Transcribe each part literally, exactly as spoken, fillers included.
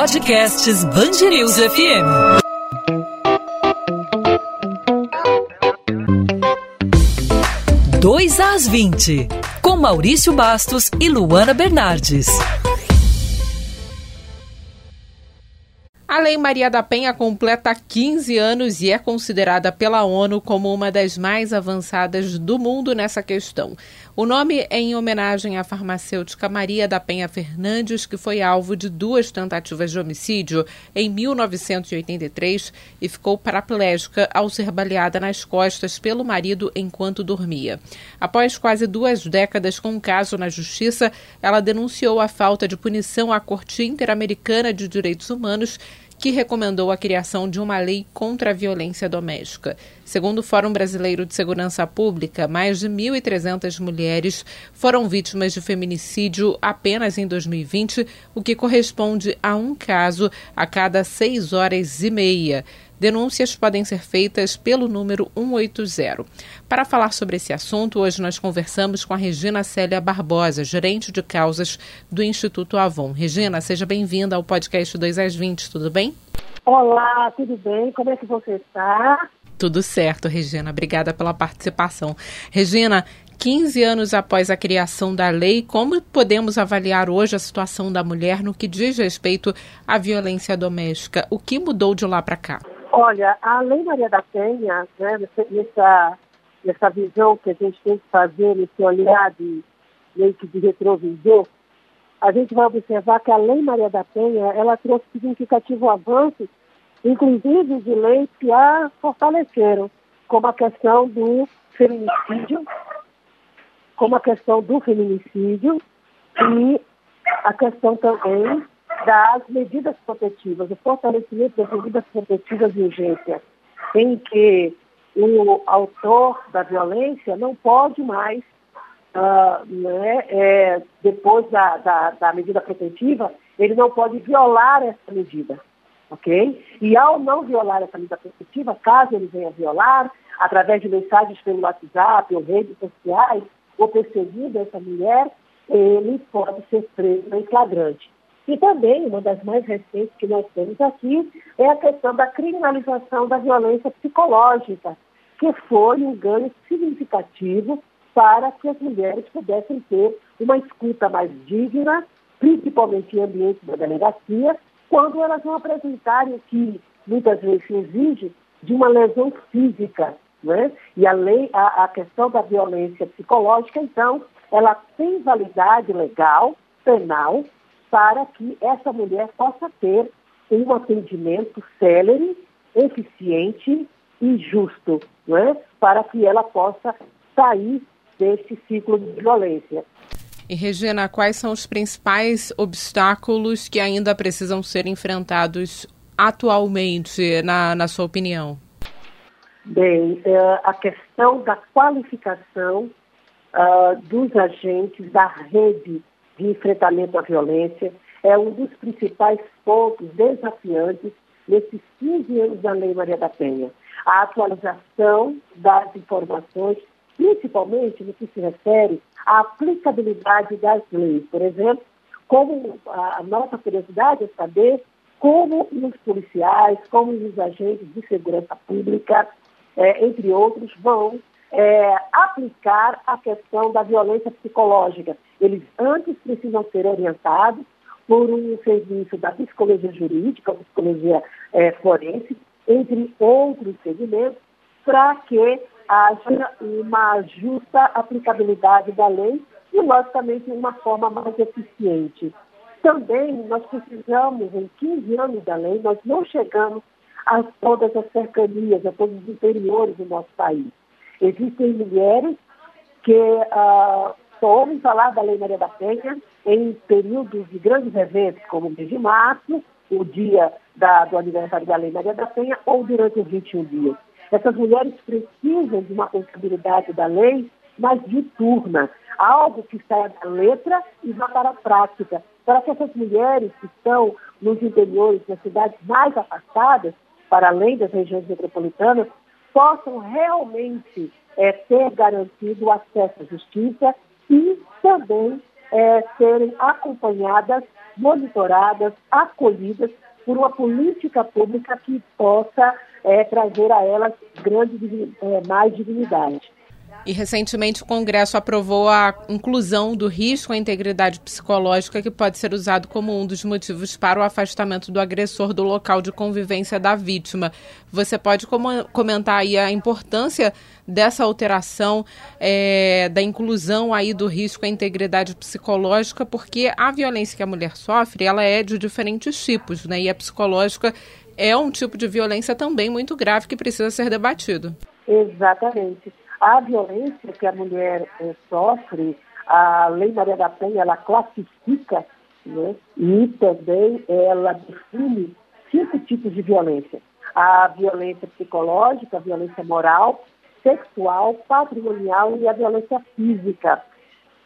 Podcasts Band News F M. dois às vinte, com Maurício Bastos e Luana Bernardes. A Lei Maria da Penha completa quinze anos e é considerada pela ONU como uma das mais avançadas do mundo nessa questão. O nome é em homenagem à farmacêutica Maria da Penha Fernandes, que foi alvo de duas tentativas de homicídio em mil novecentos e oitenta e três e ficou paraplégica ao ser baleada nas costas pelo marido enquanto dormia. Após quase duas décadas com um caso na Justiça, ela denunciou a falta de punição à Corte Interamericana de Direitos Humanos, que recomendou a criação de uma lei contra a violência doméstica. Segundo o Fórum Brasileiro de Segurança Pública, mais de mil e trezentas mulheres foram vítimas de feminicídio apenas em dois mil e vinte, o que corresponde a um caso a cada seis horas e meia. Denúncias podem ser feitas pelo número um oito zero. Para falar sobre esse assunto, hoje nós conversamos com a Regina Célia Barbosa, gerente de causas do Instituto Avon. Regina, seja bem-vinda ao podcast dois às vinte, tudo bem? Olá, tudo bem? Como é que você está? Tudo certo, Regina. Obrigada pela participação. Regina, quinze anos após a criação da lei, como podemos avaliar hoje a situação da mulher no que diz respeito à violência doméstica? O que mudou de lá para cá? Olha, a Lei Maria da Penha, né, nessa, nessa visão que a gente tem que fazer, nesse olhar de meio que de retrovisor, a gente vai observar que a Lei Maria da Penha, ela trouxe significativo avanço, inclusive de leis que a fortaleceram, como a questão do feminicídio, como a questão do feminicídio e a questão também das medidas protetivas, o fortalecimento das medidas protetivas de urgência, em que o autor da violência não pode mais, uh, né, é, depois da, da, da medida protetiva, ele não pode violar essa medida, ok? E ao não violar essa medida protetiva, caso ele venha violar, através de mensagens pelo WhatsApp ou redes sociais, ou perseguida essa mulher, ele pode ser preso em flagrante. E também, uma das mais recentes que nós temos aqui, é a questão da criminalização da violência psicológica, que foi um ganho significativo para que as mulheres pudessem ter uma escuta mais digna, principalmente em ambiente da delegacia, quando elas vão apresentarem o que muitas vezes se exige de uma lesão física, né? E a, lei, a, a questão da violência psicológica, então, ela tem validade legal, penal, para que essa mulher possa ter um atendimento célere, eficiente e justo, né? Para que ela possa sair desse ciclo de violência. E, Regina, quais são os principais obstáculos que ainda precisam ser enfrentados atualmente, na, na sua opinião? Bem, a questão da qualificação uh, dos agentes da rede de enfrentamento à violência é um dos principais pontos desafiantes nesses quinze anos da Lei Maria da Penha. A atualização das informações, principalmente no que se refere à aplicabilidade das leis. Por exemplo, como a nossa curiosidade é saber como os policiais, como os agentes de segurança pública, é, entre outros, vão É, aplicar a questão da violência psicológica. Eles antes precisam ser orientados por um serviço da psicologia jurídica, psicologia é, forense, entre outros segmentos, para que haja uma justa aplicabilidade da lei e, logicamente, uma forma mais eficiente. Também nós precisamos, em quinze anos da lei, nós não chegamos a todas as cercanias, a todos os interiores do nosso país. Existem mulheres que ah, só ouvem falar da Lei Maria da Penha em períodos de grandes eventos, como o mês de março, o dia da, do aniversário da Lei Maria da Penha, ou durante os vinte e um dias. Essas mulheres precisam de uma aplicabilidade da lei mais diturna, algo que saia da letra e vá para a prática, para que essas mulheres que estão nos interiores, nas cidades mais afastadas, para além das regiões metropolitanas, possam realmente é, ter garantido o acesso à justiça e também é, serem acompanhadas monitoradas, acolhidas por uma política pública que possa é, trazer a elas grande, é, mais dignidade. E recentemente o Congresso aprovou a inclusão do risco à integridade psicológica, que pode ser usado como um dos motivos para o afastamento do agressor do local de convivência da vítima. Você pode comentar aí a importância dessa alteração, é, da inclusão aí do risco à integridade psicológica, porque a violência que a mulher sofre, ela é de diferentes tipos, né? E a psicológica é um tipo de violência também muito grave que precisa ser debatido. Exatamente. A violência que a mulher eh, sofre, a Lei Maria da Penha, ela classifica, né, e também ela define cinco tipos de violência. A violência psicológica, a violência moral, sexual, patrimonial e a violência física.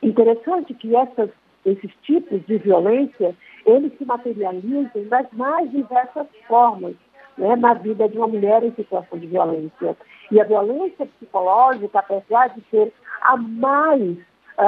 Interessante que essas, esses tipos de violência, eles se materializam das mais diversas formas, né, na vida de uma mulher em situação de violência. E a violência psicológica, apesar de ser a mais, a,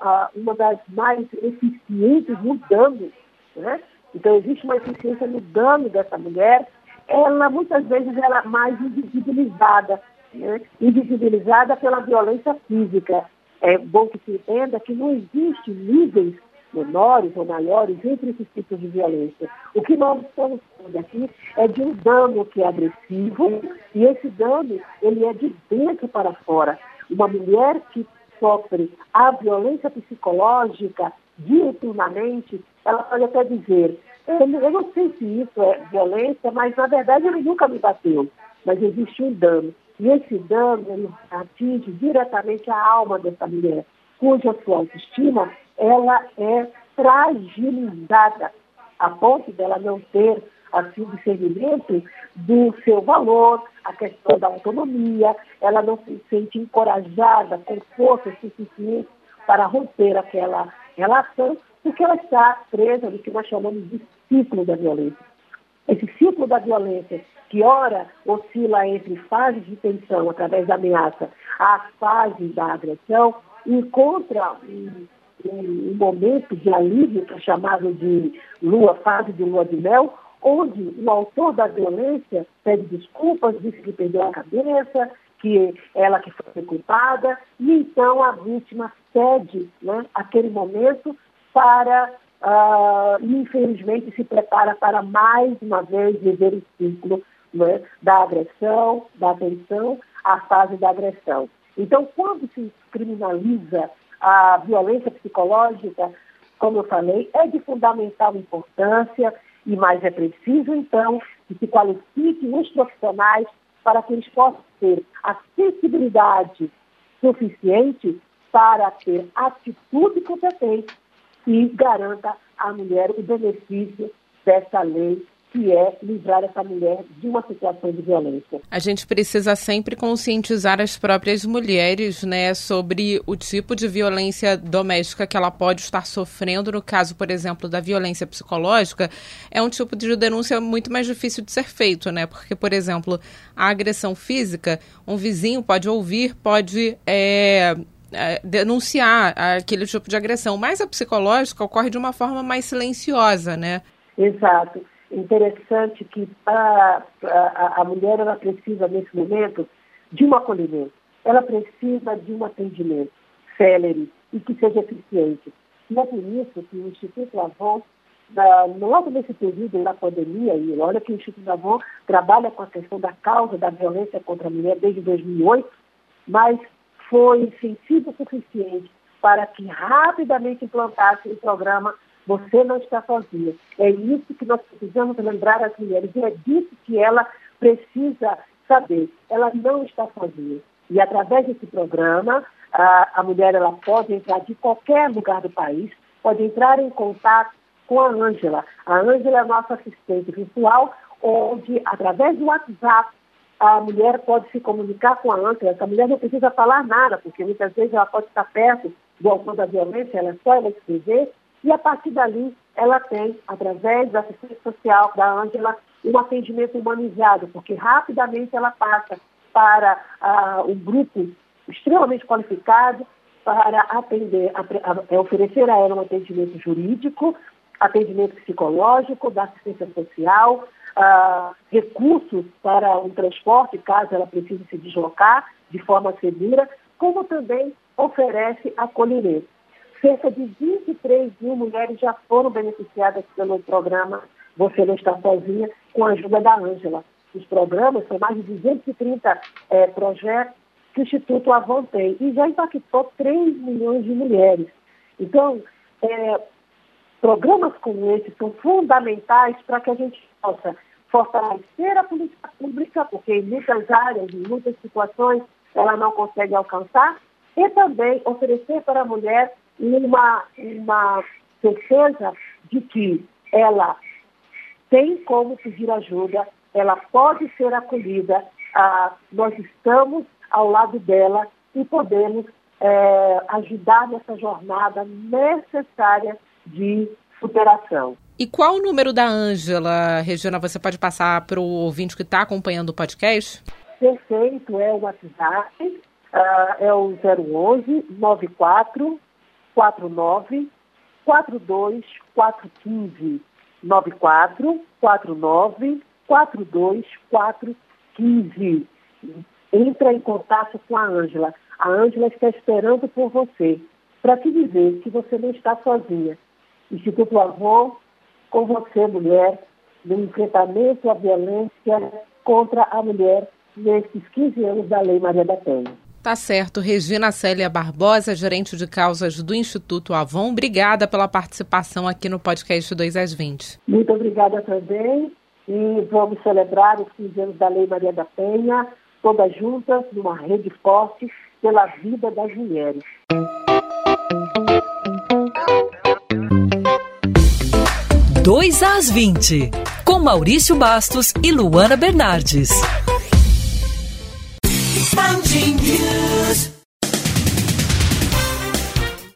a, uma das mais eficientes no dano, né? Então existe uma eficiência no dano dessa mulher, ela muitas vezes ela é mais invisibilizada, né? Invisibilizada pela violência física. É bom que se entenda que não existe níveis menores ou maiores entre esses tipos de violência. O que nós estamos falando aqui é de um dano que é agressivo, e esse dano ele é de dentro para fora. Uma mulher que sofre a violência psicológica diuturnamente, ela pode até dizer, eu não sei se isso é violência, mas na verdade ele nunca me bateu. Mas existe um dano, e esse dano ele atinge diretamente a alma dessa mulher, cuja sua autoestima ela é fragilizada, a ponto dela não ter, assim, discernimento do seu valor, a questão da autonomia, ela não se sente encorajada, com força suficiente para romper aquela relação, porque ela está presa no que nós chamamos de ciclo da violência. Esse ciclo da violência, que ora oscila entre fases de tensão através da ameaça à fase da agressão, encontra um um momento de alívio, que é chamado de lua, fase de lua de mel, onde o autor da violência pede desculpas, diz que perdeu a cabeça, que ela que foi culpada, e então a vítima cede, né, aquele momento para, uh, infelizmente, se prepara para mais uma vez viver o ciclo, né, da agressão, da tensão, a fase da agressão. Então, quando se criminaliza a violência psicológica, como eu falei, é de fundamental importância, e mais é preciso, então, que se qualifiquem os profissionais para que eles possam ter a sensibilidade suficiente para ter atitude competente e garanta à mulher o benefício dessa lei, que é livrar essa mulher de uma situação de violência. A gente precisa sempre conscientizar as próprias mulheres, né, sobre o tipo de violência doméstica que ela pode estar sofrendo. No caso, por exemplo, da violência psicológica, é um tipo de denúncia muito mais difícil de ser feito, né? Porque, por exemplo, a agressão física, um vizinho pode ouvir, pode é, denunciar aquele tipo de agressão, mas a psicológica ocorre de uma forma mais silenciosa, né? Exato. Interessante que a, a, a mulher ela precisa, nesse momento, de um acolhimento. Ela precisa de um atendimento célere e que seja eficiente. E é por isso que o Instituto Avon, logo nesse período da pandemia, e olha que o Instituto Avon trabalha com a questão da causa da violência contra a mulher desde dois mil e oito, mas foi sensível o suficiente para que rapidamente implantasse o programa Você Não Está Sozinha. É isso que nós precisamos lembrar às mulheres, e é disso que ela precisa saber. Ela não está sozinha. E através desse programa, a, a mulher ela pode entrar de qualquer lugar do país, pode entrar em contato com a Ângela. A Ângela é a nossa assistente virtual, onde, através do WhatsApp, a mulher pode se comunicar com a Ângela. Essa mulher não precisa falar nada, porque muitas vezes ela pode estar perto do autor da violência, ela é só ela escrever. E a partir dali, ela tem, através da assistência social da Ângela, um atendimento humanizado, porque rapidamente ela passa para uh, um grupo extremamente qualificado para atender, a, a, a oferecer a ela um atendimento jurídico, atendimento psicológico, da assistência social, uh, recursos para um transporte, caso ela precise se deslocar de forma segura, como também oferece acolhimento. Cerca de vinte e três mil mulheres já foram beneficiadas pelo programa Você Não Está Sozinha, com a ajuda da Ângela. Os programas são mais de duzentos e trinta eh, projetos que o Instituto Avon tem e já impactou três milhões de mulheres. Então, eh, programas como esse são fundamentais para que a gente possa fortalecer a política pública, porque em muitas áreas, em muitas situações, ela não consegue alcançar, e também oferecer para a mulher uma, uma certeza de que ela tem como pedir ajuda, ela pode ser acolhida, ah, nós estamos ao lado dela e podemos eh, ajudar nessa jornada necessária de superação. E qual o número da Ângela, Regina? Você pode passar para o ouvinte que está acompanhando o podcast? Perfeito, é o WhatsApp, uh, é o zero onze, noventa e quatro, quarenta e nove, quarenta e dois, quatrocentos e quinze, nove quatro, quatro nove, quatro dois, quatro um cinco. Entra em contato com a Ângela. A Ângela está esperando por você, para te dizer que você não está sozinha. Instituto Avon, com você, mulher, no enfrentamento à violência contra a mulher nesses quinze anos da Lei Maria da Penha. Tá certo. Regina Célia Barbosa, gerente de causas do Instituto Avon, obrigada pela participação aqui no podcast dois às vinte. Muito obrigada também, e vamos celebrar os quinze anos da Lei Maria da Penha, todas juntas, numa rede forte pela vida das mulheres. dois às vinte, com Maurício Bastos e Luana Bernardes.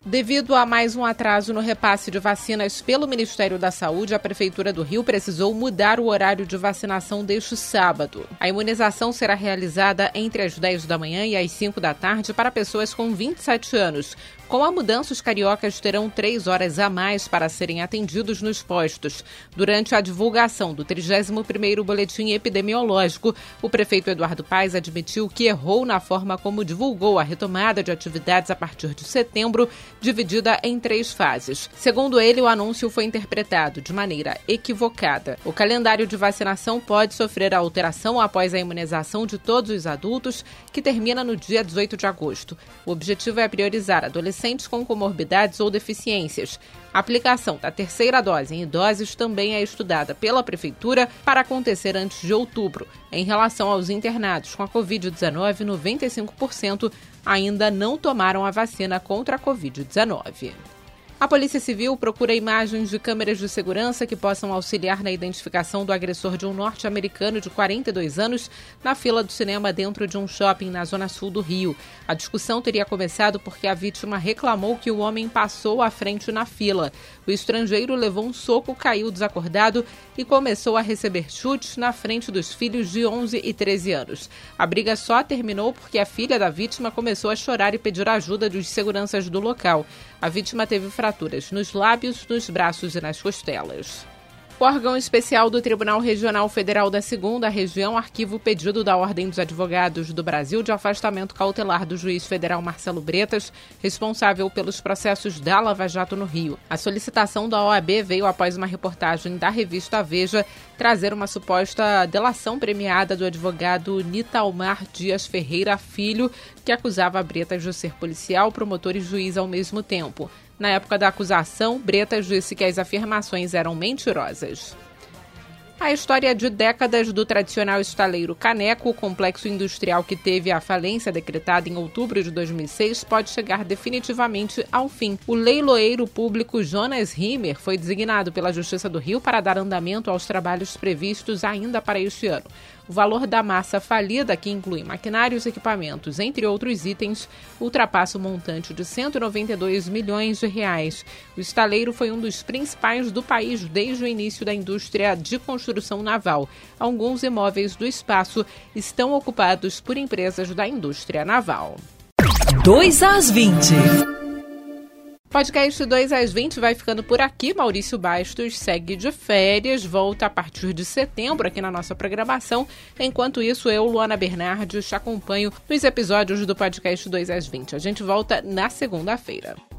Devido a mais um atraso no repasse de vacinas pelo Ministério da Saúde, a Prefeitura do Rio precisou mudar o horário de vacinação deste sábado. A imunização será realizada entre as dez da manhã e as cinco da tarde para pessoas com vinte e sete anos. Com a mudança, os cariocas terão três horas a mais para serem atendidos nos postos. Durante a divulgação do trigésimo primeiro Boletim Epidemiológico, o prefeito Eduardo Paes admitiu que errou na forma como divulgou a retomada de atividades a partir de setembro, dividida em três fases. Segundo ele, o anúncio foi interpretado de maneira equivocada. O calendário de vacinação pode sofrer alteração após a imunização de todos os adultos, que termina no dia dezoito de agosto. O objetivo é priorizar adolescentes com comorbidades ou deficiências. A aplicação da terceira dose em idosos também é estudada pela Prefeitura para acontecer antes de outubro. Em relação aos internados com a covid dezenove, noventa e cinco por cento ainda não tomaram a vacina contra a covid dezenove. A Polícia Civil procura imagens de câmeras de segurança que possam auxiliar na identificação do agressor de um norte-americano de quarenta e dois anos na fila do cinema dentro de um shopping na zona sul do Rio. A discussão teria começado porque a vítima reclamou que o homem passou à frente na fila. O estrangeiro levou um soco, caiu desacordado e começou a receber chutes na frente dos filhos de onze e treze anos. A briga só terminou porque a filha da vítima começou a chorar e pedir ajuda dos seguranças do local. A vítima teve fraturas nos lábios, nos braços e nas costelas. O órgão especial do Tribunal Regional Federal da segunda Região arquiva o pedido da Ordem dos Advogados do Brasil de afastamento cautelar do juiz federal Marcelo Bretas, responsável pelos processos da Lava Jato no Rio. A solicitação da O A B veio após uma reportagem da revista Veja trazer uma suposta delação premiada do advogado Nitalmar Dias Ferreira Filho, que acusava Bretas de ser policial, promotor e juiz ao mesmo tempo. Na época da acusação, Bretas disse que as afirmações eram mentirosas. A história de décadas do tradicional estaleiro Caneco, o complexo industrial que teve a falência decretada em outubro de dois mil e seis, pode chegar definitivamente ao fim. O leiloeiro público Jonas Rimmer foi designado pela Justiça do Rio para dar andamento aos trabalhos previstos ainda para este ano. O valor da massa falida, que inclui maquinários, equipamentos, entre outros itens, ultrapassa o montante de cento e noventa e dois milhões de reais. O estaleiro foi um dos principais do país desde o início da indústria de construção naval. Alguns imóveis do espaço estão ocupados por empresas da indústria naval. dois às vinte. Podcast dois às vinte vai ficando por aqui. Maurício Bastos segue de férias, volta a partir de setembro aqui na nossa programação. Enquanto isso, eu, Luana Bernardes, te acompanho nos episódios do Podcast dois às vinte. A gente volta na segunda-feira.